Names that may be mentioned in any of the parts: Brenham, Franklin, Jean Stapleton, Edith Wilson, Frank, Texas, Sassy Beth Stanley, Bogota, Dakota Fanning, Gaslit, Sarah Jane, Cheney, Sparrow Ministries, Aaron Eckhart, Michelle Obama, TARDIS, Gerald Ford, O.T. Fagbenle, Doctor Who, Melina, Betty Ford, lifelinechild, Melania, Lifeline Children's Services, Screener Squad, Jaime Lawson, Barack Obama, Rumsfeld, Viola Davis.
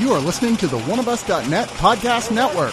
You are listening to the oneofus.net podcast network.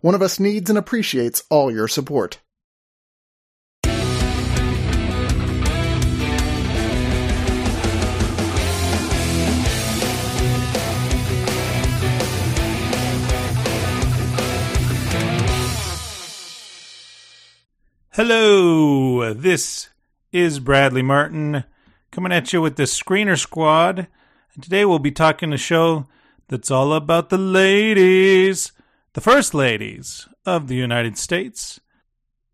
One of Us needs and appreciates all your support. Hello, this is Bradley Martin coming at you with the Screener Squad. And today we'll be talking a show that's all about the ladies. The First Ladies of the United States,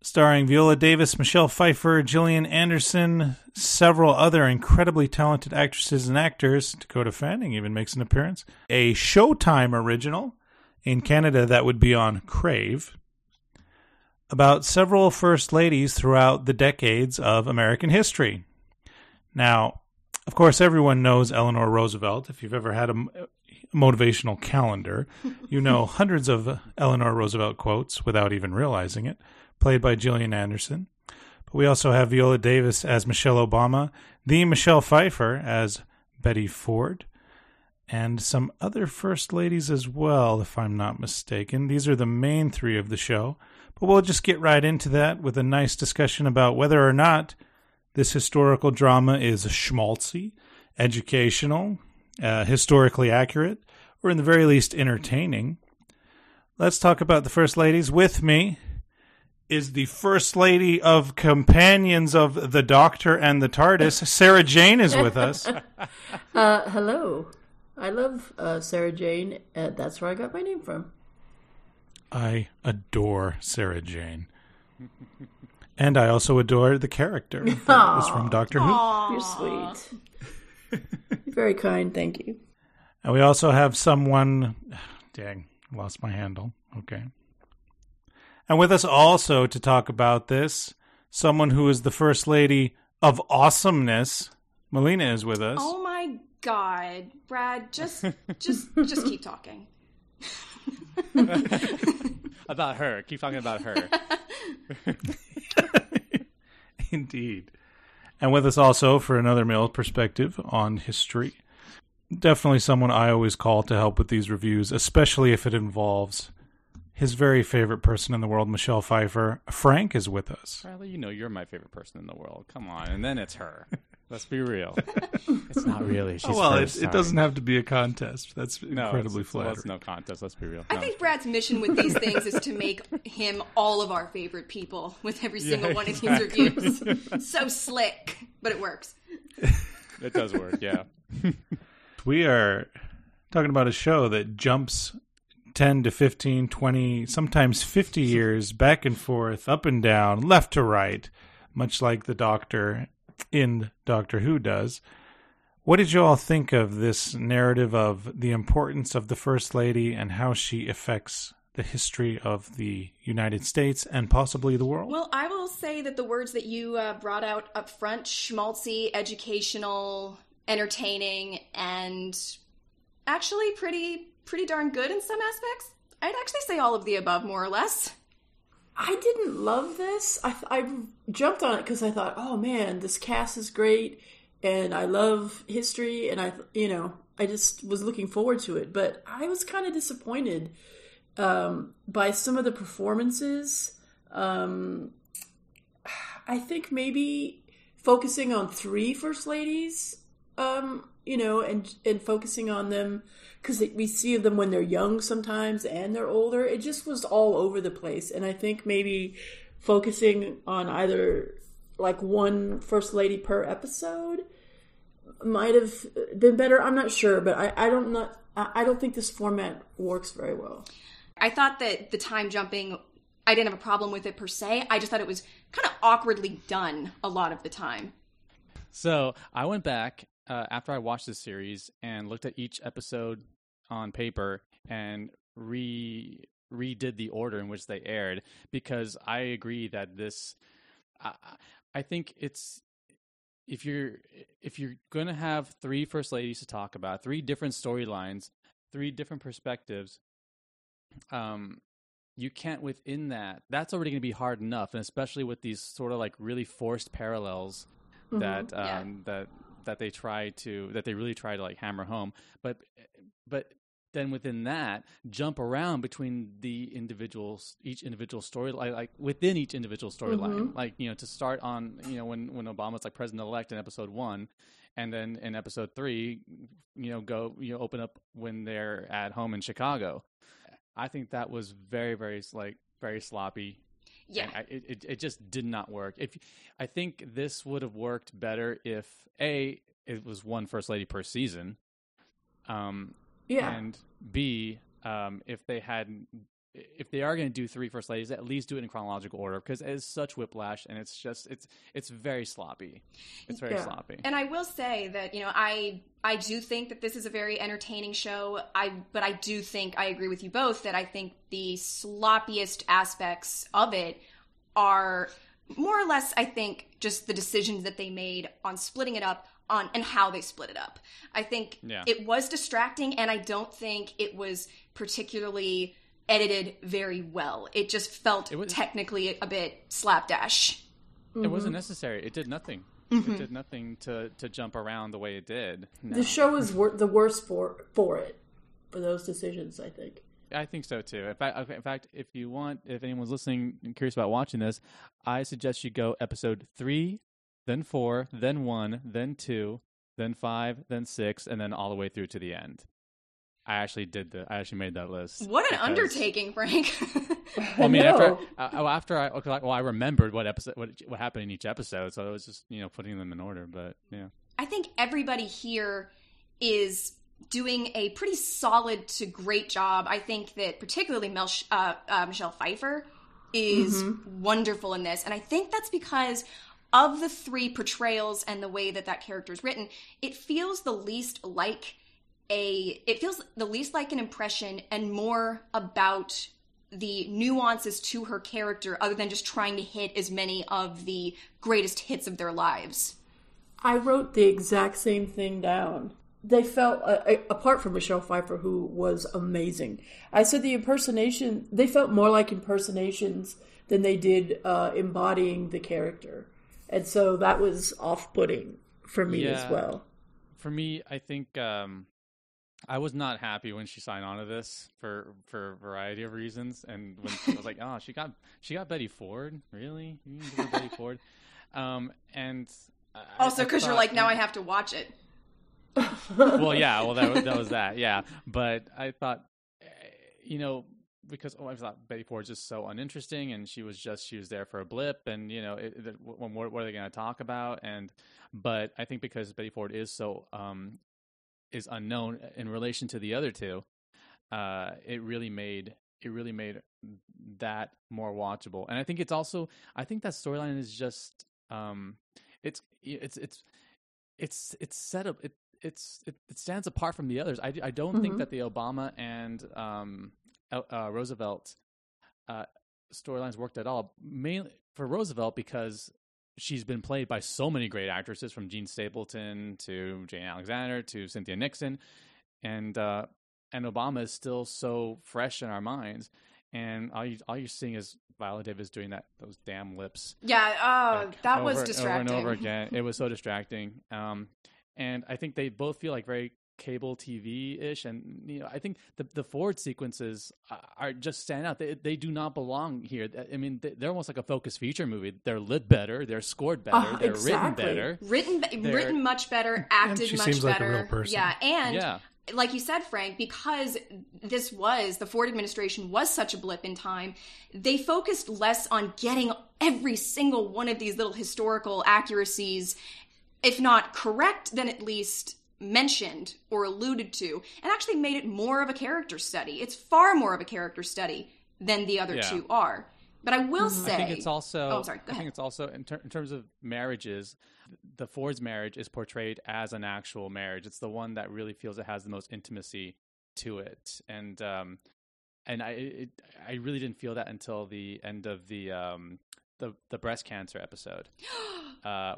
starring Viola Davis, Michelle Pfeiffer, Gillian Anderson, several other incredibly talented actresses and actors. Dakota Fanning even makes an appearance. A Showtime original in Canada that would be on Crave, about several First Ladies throughout the decades of American history. Now, of course, everyone knows Eleanor Roosevelt. If you've ever had a motivational calendar, you know hundreds of Eleanor Roosevelt quotes without even realizing it, played by Gillian Anderson. But we also have Viola Davis as Michelle Obama, the Michelle Pfeiffer as Betty Ford, and some other First Ladies as well, if I'm not mistaken. These are the main three of the show, but we'll just get right into that with a nice discussion about whether or not this historical drama is schmaltzy, educational, historically accurate, or in the very least entertaining. Let's talk about the First Ladies. With me is the First Lady of Companions of the Doctor and the TARDIS. Sarah Jane is with us. Hello. I love Sarah Jane. That's where I got my name from. I adore Sarah Jane. And I also adore the character that was from Doctor Who. You're sweet. Very kind, thank you. And we also have someone, dang, lost my handle. Okay. And with us also to talk about this, someone who is the First Lady of Awesomeness, Melina is with us. Oh my God, Brad, just keep talking. About her. Keep talking about her. Indeed. And with us also for another male perspective on history. Definitely someone I always call to help with these reviews, especially if it involves his very favorite person in the world, Michelle Pfeiffer. Frank is with us. Bradley, you know you're my favorite person in the world. Come on. And then it's her. Let's be real. It's not really. She's it doesn't have to be a contest. That's incredibly flattering. Well, it's no contest. Let's be real. I think Brad's mission with these things is to make him all of our favorite people with every single one of these reviews. So slick, but it works. It does work, yeah. We are talking about a show that jumps 10 to 15, 20, sometimes 50 years back and forth, up and down, left to right, much like the Doctor in Doctor Who does. What did you all think of this narrative of the importance of the First Lady and how she affects the history of the United States and possibly the world? Well, I will say that the words that you brought out up front, schmaltzy, educational, entertaining, and actually pretty darn good in some aspects. I'd actually say all of the above, more or less. I didn't love this. I jumped on it because I thought, oh man, this cast is great, and I love history, and I just was looking forward to it. But I was kind of disappointed by some of the performances. I think maybe focusing on three First Ladies, and focusing on them, because we see them when they're young sometimes and they're older. It just was all over the place. And I think maybe focusing on either like one First Lady per episode might have been better. I'm not sure, but I don't think this format works very well. I thought that the time jumping, I didn't have a problem with it per se. I just thought it was kind of awkwardly done a lot of the time. So I went back after I watched this series and looked at each episode on paper and redid the order in which they aired, because I agree that this, I think it's, if you're going to have three first ladies to talk about, three different storylines, three different perspectives, you can't within that. That's already going to be hard enough, and especially with these sort of like really forced parallels that that they really try to like hammer home. But then within that, jump around between each individual storyline, like, you know, to start on, you know, when Obama's like president elect in episode 1, and then in episode 3, you know, open up when they're at home in Chicago. I think that was very, very, like, very sloppy. Yeah, it just did not work. I think this would have worked better if it was one first lady per season, and B, if they are going to do three first ladies, at least do it in chronological order, because it is such whiplash, and it's just it's very sloppy. It's very sloppy. And I will say that, you know, I do think that this is a very entertaining show. But I do think I agree with you both that I think the sloppiest aspects of it are more or less, I think, just the decisions that they made on splitting it up and how they split it up. I think it was distracting, and I don't think it was particularly edited very well. It just felt technically a bit slapdash. It wasn't necessary. It did nothing. Mm-hmm. It did nothing to jump around the way it did. No. The show is the worst for those decisions, I think. I think so too. In fact, if anyone's listening and curious about watching this, I suggest you go episode 3, then 4, then 1, then 2, then 5, then 6, and then all the way through to the end. I actually made that list. What an undertaking, Frank. Well, I mean, I remembered what happened in each episode, so it was just, you know, putting them in order. But yeah, I think everybody here is doing a pretty solid to great job. I think that particularly Michelle Pfeiffer is wonderful in this, and I think that's because of the three portrayals and the way that character is written, it feels the least like. It feels the least like an impression and more about the nuances to her character, other than just trying to hit as many of the greatest hits of their lives. I wrote the exact same thing down. They felt, apart from Michelle Pfeiffer, who was amazing, I said they felt more like impersonations than they did embodying the character. And so that was off-putting for me as well. For me, I think... I was not happy when she signed on to this for a variety of reasons, and when I was like, "Oh, she got Betty Ford, really? You can give her Betty Ford?" And also because you're like, now I have to watch it. Well, yeah, that was that, yeah. But I thought, you know, because I thought Betty Ford's just so uninteresting, and she was there for a blip, and you know, what are they going to talk about? But I think because Betty Ford is so. Is unknown in relation to the other two, it really made that more watchable. And I think it's also, I think that storyline is just it's set up, it stands apart from the others. I don't think that the Obama and Roosevelt storylines worked at all, mainly for Roosevelt because she's been played by so many great actresses, from Jean Stapleton to Jane Alexander to Cynthia Nixon, and Obama is still so fresh in our minds. And all you're seeing is Viola Davis doing those damn lips. Yeah, that was distracting. Over and over again, it was so distracting. And I think they both feel like very cable TV ish, and you know, I think the Ford sequences are just stand out. They do not belong here. I mean, they're almost like a focus feature movie. They're lit better, they're scored better, they're exactly. written much better, acted she much seems better. Like a real person. Yeah, and like you said, Frank, because the Ford administration was such a blip in time, they focused less on getting every single one of these little historical accuracies, if not correct, then at least mentioned or alluded to, and actually made it more of a character study. It's far more of a character study than the other two are. But I will say, I think it's also, I think it's also in terms of marriages, the Ford's marriage is portrayed as an actual marriage. It's the one that really feels it has the most intimacy to it. And I really didn't feel that until the end of the breast cancer episode,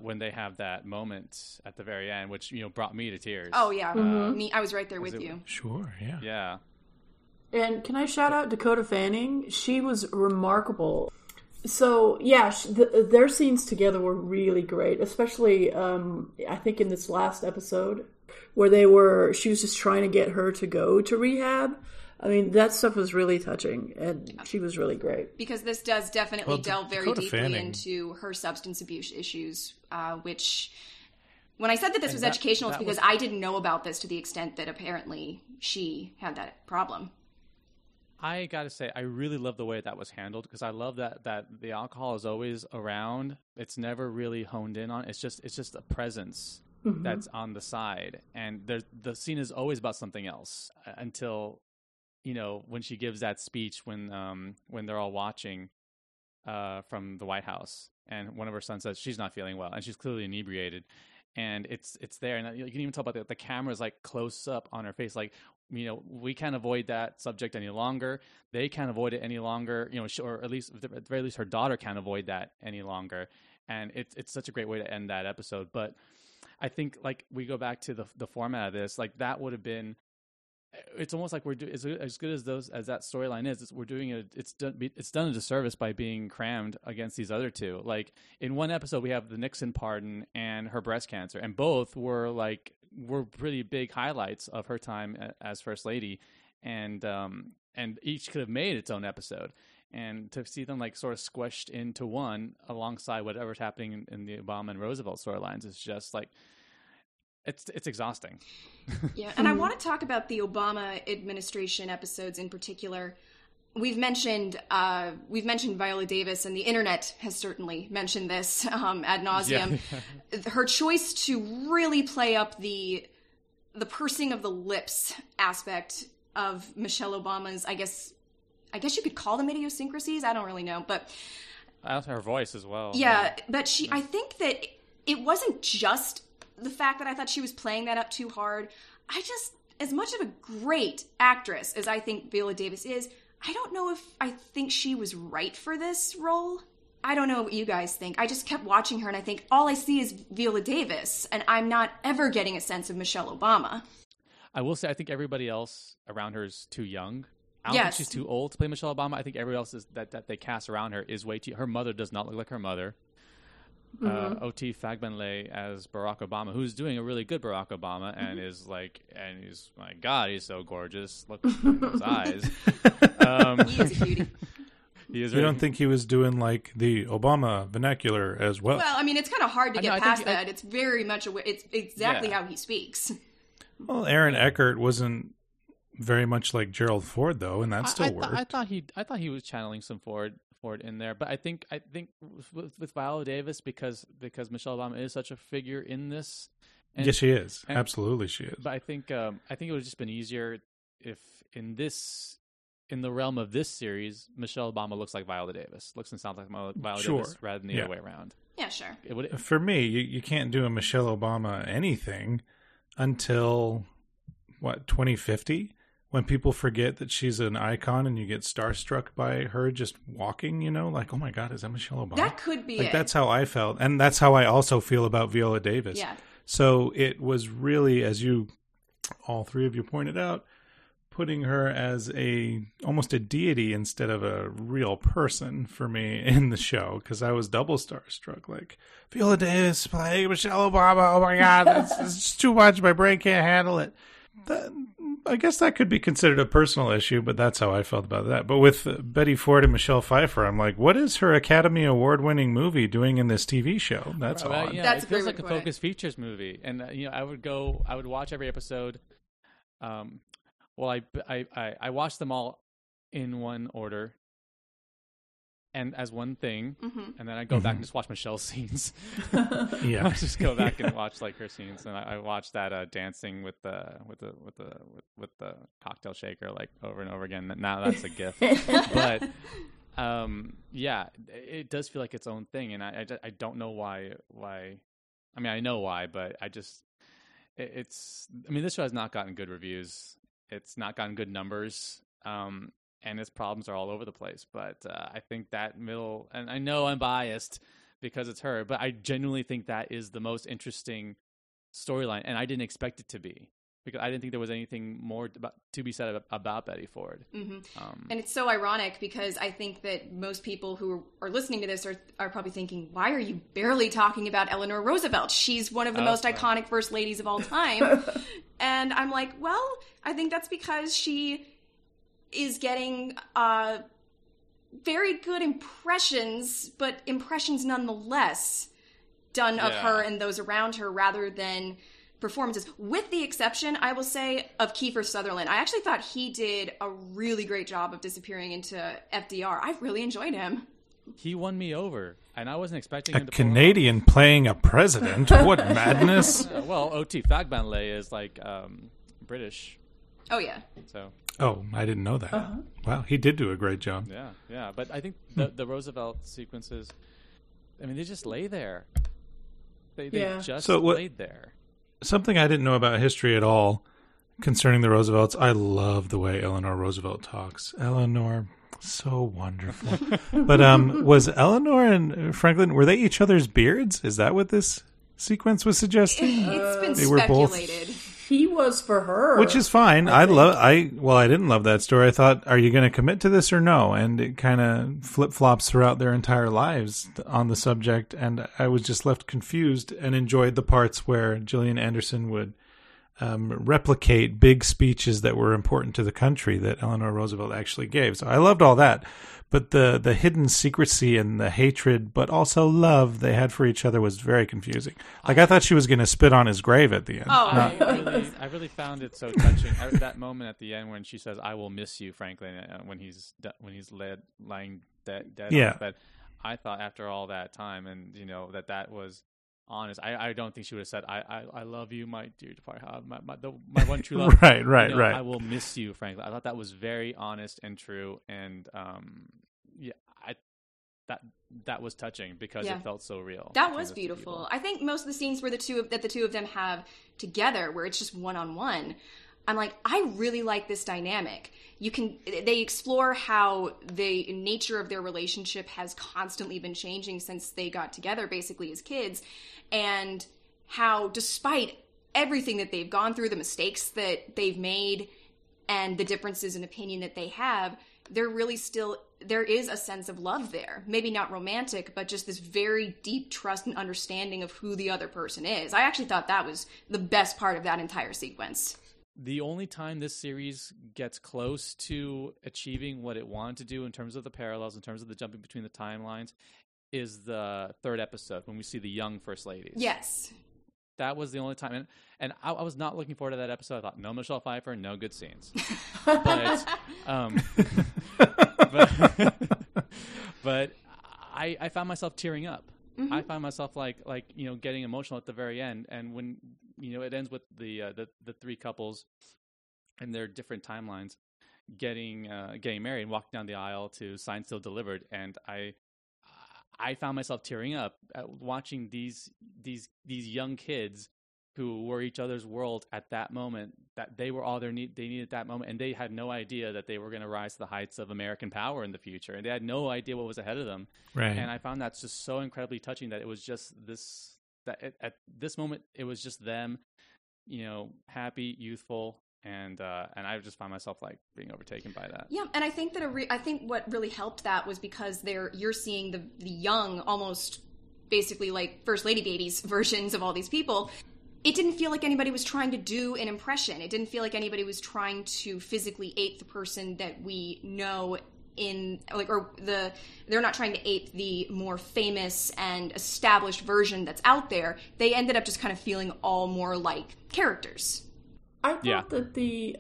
when they have that moment at the very end, which, you know, brought me to tears. Oh yeah. I was right there with you. Sure. Yeah. Yeah. And can I shout out Dakota Fanning? She was remarkable. So, yeah, their scenes together were really great, especially, I think, in this last episode where she was just trying to get her to go to rehab. I mean, that stuff was really touching, and she was really great. Because this does definitely delve very deeply into her substance abuse issues, which... When I said that this was educational, it's because I didn't know about this to the extent that apparently she had that problem. I gotta say, I really love the way that was handled, because I love that the alcohol is always around. It's never really honed in on. It's just a presence that's on the side, and the scene is always about something else until, you know, when she gives that speech when they're all watching from the White House, and one of her sons says she's not feeling well, and she's clearly inebriated. And it's there, and you can even tell about the camera's like close up on her face, like, you know, we can't avoid that subject any longer. They can't avoid it any longer, you know, or at the very least, her daughter can't avoid that any longer. And it's such a great way to end that episode. But I think, like, we go back to the format of this, like that would have been. It's almost like we're as good as that storyline is. We're doing it. It's done a disservice by being crammed against these other two. Like in one episode, we have the Nixon pardon and her breast cancer, and both were pretty big highlights of her time as First Lady, and each could have made its own episode. And to see them like sort of squished into one alongside whatever's happening in the Obama and Roosevelt storylines is just like. It's exhausting. Yeah, and I want to talk about the Obama administration episodes in particular. We've mentioned Viola Davis, and the internet has certainly mentioned this ad nauseum. Yeah. Her choice to really play up the pursing of the lips aspect of Michelle Obama's, I guess you could call them idiosyncrasies. I don't really know, but I also her voice as well. Yeah, but I think that it wasn't just. The fact that I thought she was playing that up too hard, as much of a great actress as I think Viola Davis is, I don't know if I think she was right for this role. I don't know what you guys think. I just kept watching her, and I think all I see is Viola Davis, and I'm not ever getting a sense of Michelle Obama. I will say, I think everybody else around her is too young. I don't think she's too old to play Michelle Obama. I think everybody else that they cast around her is way too... Her mother does not look like her mother. O.T. Fagbenle as Barack Obama, who's doing a really good Barack Obama, and he's my God, he's so gorgeous. Look at those eyes. He is a cutie. I don't think he was doing like the Obama vernacular as well. Well, I mean, it's kind of hard to get past that. It's very much it's exactly how he speaks. Well, Aaron Eckhart wasn't very much like Gerald Ford, though, and that still worked. I thought he was channeling some Ford in there, but I think with Viola Davis, because Michelle Obama is such a figure in this. And, yes, she is. Absolutely, she is. But I think it would have just been easier if in the realm of this series, Michelle Obama looks like Viola Davis, looks and sounds like Viola Davis, rather than the other way around. Yeah, sure. For me, you can't do a Michelle Obama anything until 2050. When people forget that she's an icon and you get starstruck by her just walking, you know, like, oh my God, is that Michelle Obama? That could be it. That's how I felt. And that's how I also feel about Viola Davis. Yeah. So it was really, as you, all three of you pointed out, putting her as almost a deity instead of a real person for me in the show. Because I was double starstruck, like, Viola Davis playing Michelle Obama. Oh my God, that's too much. My brain can't handle it. I guess that could be considered a personal issue, but that's how I felt about that. But with Betty Ford and Michelle Pfeiffer, I'm like, what is her Academy Award-winning movie doing in this TV show? That's odd. Yeah, it feels like a Focus Features movie, and you know, I would watch every episode. I watched them all in one order and as one thing, and then I go back and just watch Michelle's scenes. Yeah, I just go back and watch like her scenes, and I watched that dancing with the cocktail shaker like over and over again. Now that's a gif, but Yeah, it does feel like its own thing, and I don't know why. I mean, I know why, but I just it's. I mean, this show has not gotten good reviews. It's not gotten good numbers, and its problems are all over the place. But I think that middle, and I know I'm biased because it's her, but I genuinely think that is the most interesting storyline, and I didn't expect it to be. Because I didn't think there was anything more to be said about Betty Ford. Mm-hmm. And it's so ironic because I think that most people who are listening to this are probably thinking, why are you barely talking about Eleanor Roosevelt? She's one of the most iconic first ladies of all time. And I'm like, well, I think that's because she is getting very good impressions, but impressions nonetheless done of her and those around her rather than performances, with the exception, I will say, of Kiefer Sutherland. I actually thought he did a really great job of disappearing into FDR. I really enjoyed him. He won me over, and I wasn't expecting him to. A Canadian playing a president? What madness! Well, O.T. Fagbenle is like British. Oh yeah. So. Oh, I didn't know that. Uh-huh. Wow, he did do a great job. Yeah, yeah, but I think the Roosevelt sequences. I mean, they just lay there. Laid there. Something I didn't know about history at all concerning the Roosevelts. I love the way Eleanor Roosevelt talks. Eleanor, so wonderful. But was Eleanor and Franklin, were they each other's beards? Is that what this sequence was suggesting? It's been speculated. He was for her. Which is fine. I didn't love that story. I thought, are you going to commit to this or no? And it kind of flip-flops throughout their entire lives on the subject. And I was just left confused and enjoyed the parts where Gillian Anderson would replicate big speeches that were important to the country that Eleanor Roosevelt actually gave. So I loved all that. But the hidden secrecy and the hatred, but also love they had for each other was very confusing. Like, I thought she was going to spit on his grave at the end. Oh, I really found it so touching. That moment at the end when she says, "I will miss you, Franklin," when he's lying dead on his bed. I thought after all that time, and you know that was honest. I don't think she would have said, "I love you, my dear departed, my one true love." Right. I will miss you, Franklin. I thought that was very honest and true, and that was touching because it felt so real. That was beautiful. I think most of the scenes where the two of them have together, where it's just one-on-one, I'm like, I really like this dynamic. They explore how the nature of their relationship has constantly been changing since they got together, basically as kids, and how despite everything that they've gone through, the mistakes that they've made, and the differences in opinion that they have, there is a sense of love there. Maybe not romantic, but just this very deep trust and understanding of who the other person is. I actually thought that was the best part of that entire sequence. The only time this series gets close to achieving what it wanted to do in terms of the parallels, in terms of the jumping between the timelines, is the third episode when we see the young first ladies. Yes. That was the only time. And I was not looking forward to that episode. I thought, no Michelle Pfeiffer, no good scenes. But I found myself tearing up. Mm-hmm. I found myself like getting emotional at the very end. And when it ends with the three couples and their different timelines getting married and walking down the aisle to "Sign Still Delivered," and I found myself tearing up at watching these young kids who were each other's world at that moment, that they were all they needed at that moment, and they had no idea that they were going to rise to the heights of American power in the future, and they had no idea what was ahead of them. Right. And I found that's just so incredibly touching that it was just this, that at this moment it was just them, happy, youthful, and I just found myself like being overtaken by that. Yeah, and I think that I think what really helped that was because you're seeing the young, almost basically like first lady babies versions of all these people. It didn't feel like anybody was trying to do an impression. It didn't feel like anybody was trying to physically ape the person that we know they're not trying to ape the more famous and established version that's out there. They ended up just kind of feeling all more like characters. I thought that the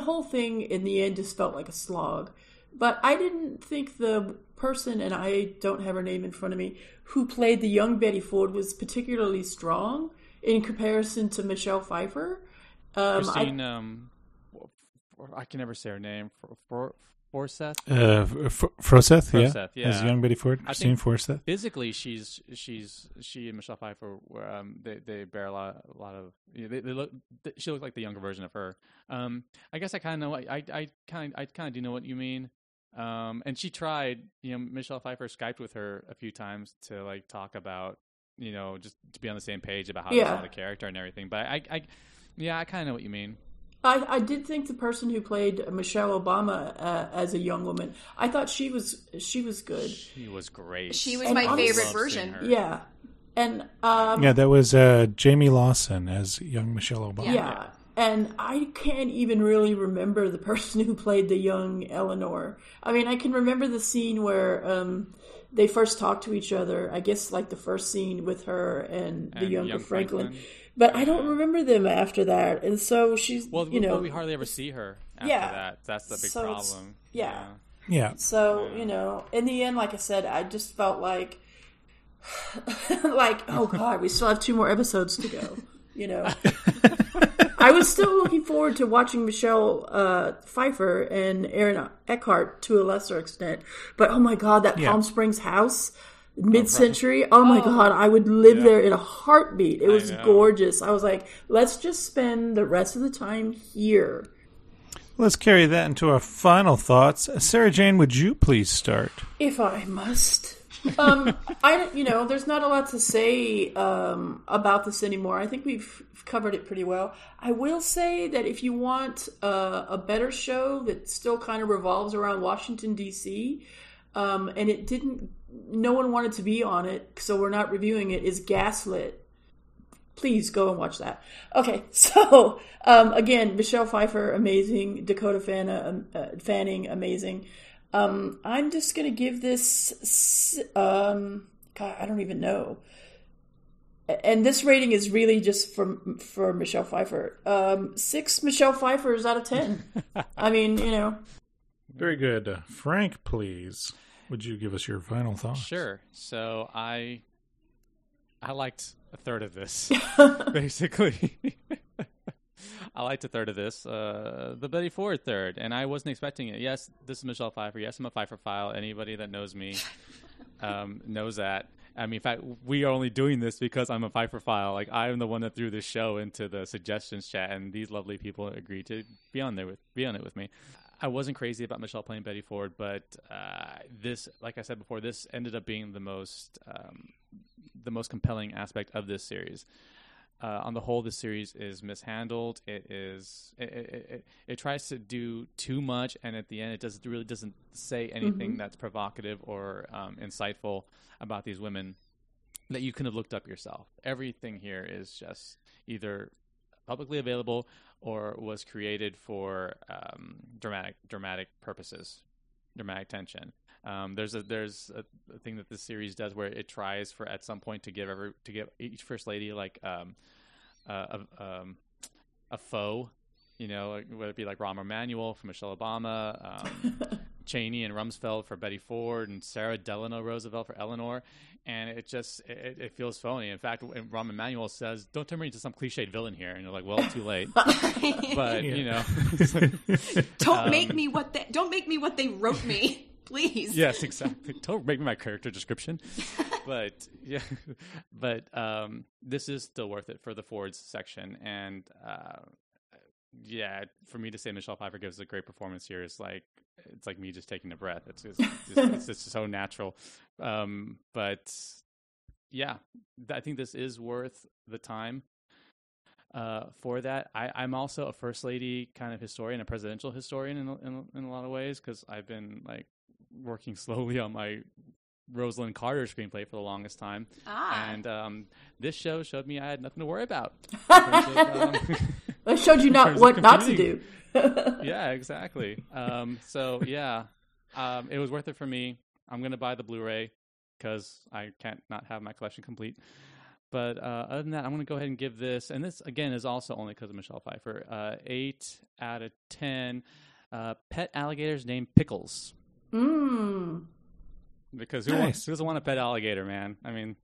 whole thing in the end just felt like a slog, but I didn't think the person, and I don't have her name in front of me, who played the young Betty Ford was particularly strong in comparison to Michelle Pfeiffer. Christine, I can never say her name. Froseth? Froseth, yeah. As young Betty Ford, Christine Froseth. Physically, she and Michelle Pfeiffer were, they bear a lot of. They look. She looked like the younger version of her. I guess I kind of know. I kind of do know what you mean. And she tried. Michelle Pfeiffer Skyped with her a few times to like talk about, just to be on the same page about how to sell the character and everything. But I kind of know what you mean. I did think the person who played Michelle Obama as a young woman, I thought she was good. She was great. She was my favorite version. Yeah, and that was Jaime Lawson as young Michelle Obama. Yeah, and I can't even really remember the person who played the young Eleanor. I mean, I can remember the scene where they first talked to each other. I guess like the first scene with her and the younger Franklin. But I don't remember them after that, and so she's we hardly ever see her after that. That's the big problem. Yeah. So in the end, like I said, I just felt like, oh God, we still have 2 more episodes to go. I was still looking forward to watching Michelle Pfeiffer and Aaron Eckhart to a lesser extent, but oh my God, that Palm Springs house. Mid-century, oh my God, I would live there in a heartbeat. It was gorgeous. I was like, let's just spend the rest of the time here. Let's carry that into our final thoughts. Sarah Jane, would you please start? If I must. There's not a lot to say about this anymore. I think we've covered it pretty well. I will say that if you want a better show that still kind of revolves around Washington, D.C., and it didn't, no one wanted to be on it, so we're not reviewing it, is Gaslit. Please go and watch that. Okay, so again, Michelle Pfeiffer, amazing. Dakota Fanning, amazing. I'm just going to give this, God, I don't even know. And this rating is really just for Michelle Pfeiffer. 6 Michelle Pfeiffers out of 10. I mean, Very good. Frank, please. Would you give us your final thoughts? Sure. So I liked a third of this, basically. I liked a third of this, the Betty Ford third, and I wasn't expecting it. Yes, this is Michelle Pfeiffer. Yes, I'm a Pfeifferphile. Anybody that knows me knows that. I mean, in fact, we are only doing this because I'm a Pfeifferphile. Like, I am the one that threw this show into the suggestions chat, and these lovely people agreed to be on it with me. I wasn't crazy about Michelle playing Betty Ford, but this, like I said before, this ended up being the most compelling aspect of this series. On the whole, this series is mishandled. It tries to do too much, and at the end, it really doesn't say anything that's provocative or insightful about these women that you could have looked up yourself. Everything here is just either publicly available or was created for dramatic purposes, dramatic tension. There's a thing that this series does where it tries for at some point to give each first lady like a foe, whether it be like Rahm Emanuel for Michelle Obama, Cheney and Rumsfeld for Betty Ford, and Sarah Delano Roosevelt for Eleanor. And it feels phony. In fact, Rahm Emanuel says, "Don't turn me into some cliched villain here." And you're like, "Well, too late." But don't make me what they wrote me, please. Yes, exactly. Don't make me my character description. But this is still worth it for the Ford's section. And for me to say Michelle Pfeiffer gives a great performance here is like, it's like me just taking a breath. It's just so natural. I think this is worth the time for that. I'm also a first lady kind of historian, a presidential historian in a lot of ways, because I've been like working slowly on my Rosalind Carter screenplay for the longest time. And this show showed me I had nothing to worry about. It showed you not what not to do. Yeah, exactly. It was worth it for me. I'm going to buy the Blu-ray because I can't not have my collection complete. But other than that, I'm going to go ahead and give this, and this, again, is also only because of Michelle Pfeiffer, 8 out of 10 pet alligators named Pickles. Mm. Because who doesn't want a pet alligator, man? I mean,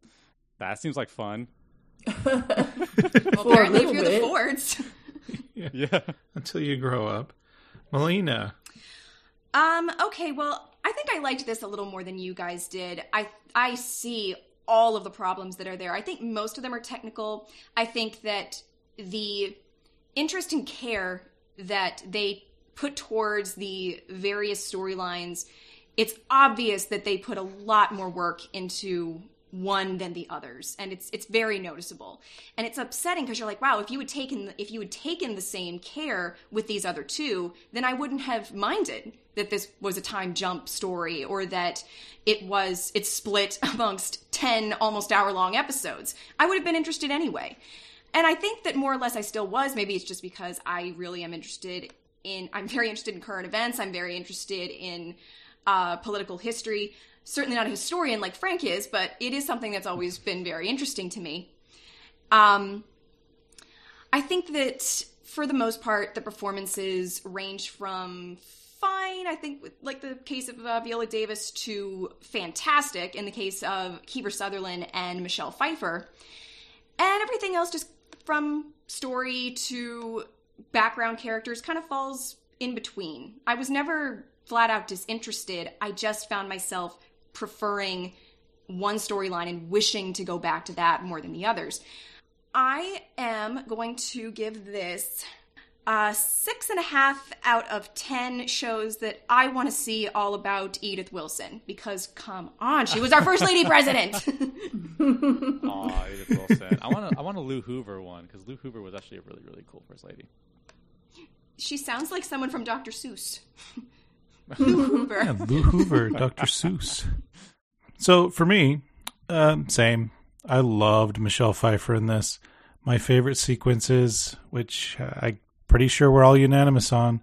that seems like fun. Well, apparently if you're the Fords. Yeah. Until you grow up. Melina. Okay, well, I think I liked this a little more than you guys did. I see all of the problems that are there. I think most of them are technical. I think that the interest and care that they put towards the various storylines, it's obvious that they put a lot more work into one than the others, and it's very noticeable, and it's upsetting because you're like, wow, if you had taken the same care with these other two, then I wouldn't have minded that this was a time jump story, or that it's split amongst 10 almost hour-long episodes. I would have been interested anyway, and I think that more or less I still was. Maybe it's just because I really am interested in, I'm very interested in current events. I'm very interested in political history. Certainly not a historian like Frank is, but it is something that's always been very interesting to me. I think that for the most part, the performances range from fine, I think, like the case of Viola Davis, to fantastic in the case of Kiefer Sutherland and Michelle Pfeiffer. And everything else, just from story to background characters, kind of falls in between. I was never flat out disinterested. I just found myself preferring one storyline and wishing to go back to that more than the others. I am going to give this 6.5 out of 10 shows that I want to see all about Edith Wilson, because come on, she was our first lady president. Aw, Edith Wilson. I want a Lou Hoover one, because Lou Hoover was actually a really, really cool first lady. She sounds like someone from Dr. Seuss. Lou Hoover. Yeah, Lou Hoover, Dr. Seuss. So for me, same. I loved Michelle Pfeiffer in this. My favorite sequences, which I'm pretty sure we're all unanimous on,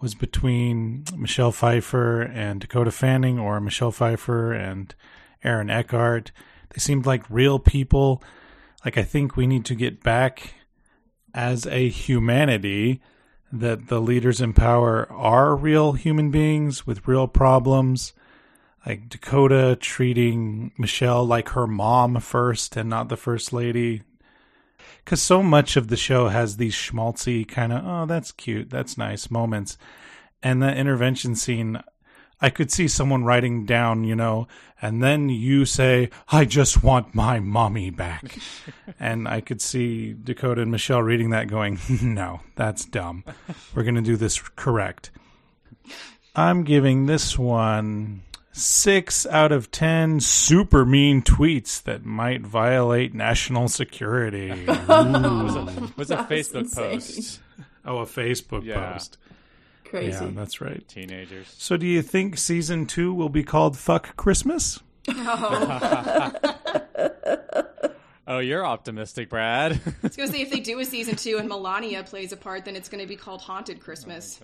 was between Michelle Pfeiffer and Dakota Fanning, or Michelle Pfeiffer and Aaron Eckhart. They seemed like real people. Like, I think we need to get back as a humanity that the leaders in power are real human beings with real problems. Like Dakota treating Michelle like her mom first and not the first lady. Because so much of the show has these schmaltzy kind of, oh, that's cute, that's nice moments. And that intervention scene, I could see someone writing down, and then you say, I just want my mommy back. And I could see Dakota and Michelle reading that going, no, that's dumb. We're going to do this correct. I'm giving this one 6 out of 10 super mean tweets that might violate national security. It was a Facebook insane. Post. Oh, a Facebook post. Crazy. Yeah, that's right. Teenagers. So do you think season 2 will be called Fuck Christmas? Oh, you're optimistic, Brad. I was going to say, if they do a season 2 and Melania plays a part, then it's going to be called Haunted Christmas.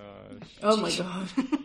Oh, my gosh.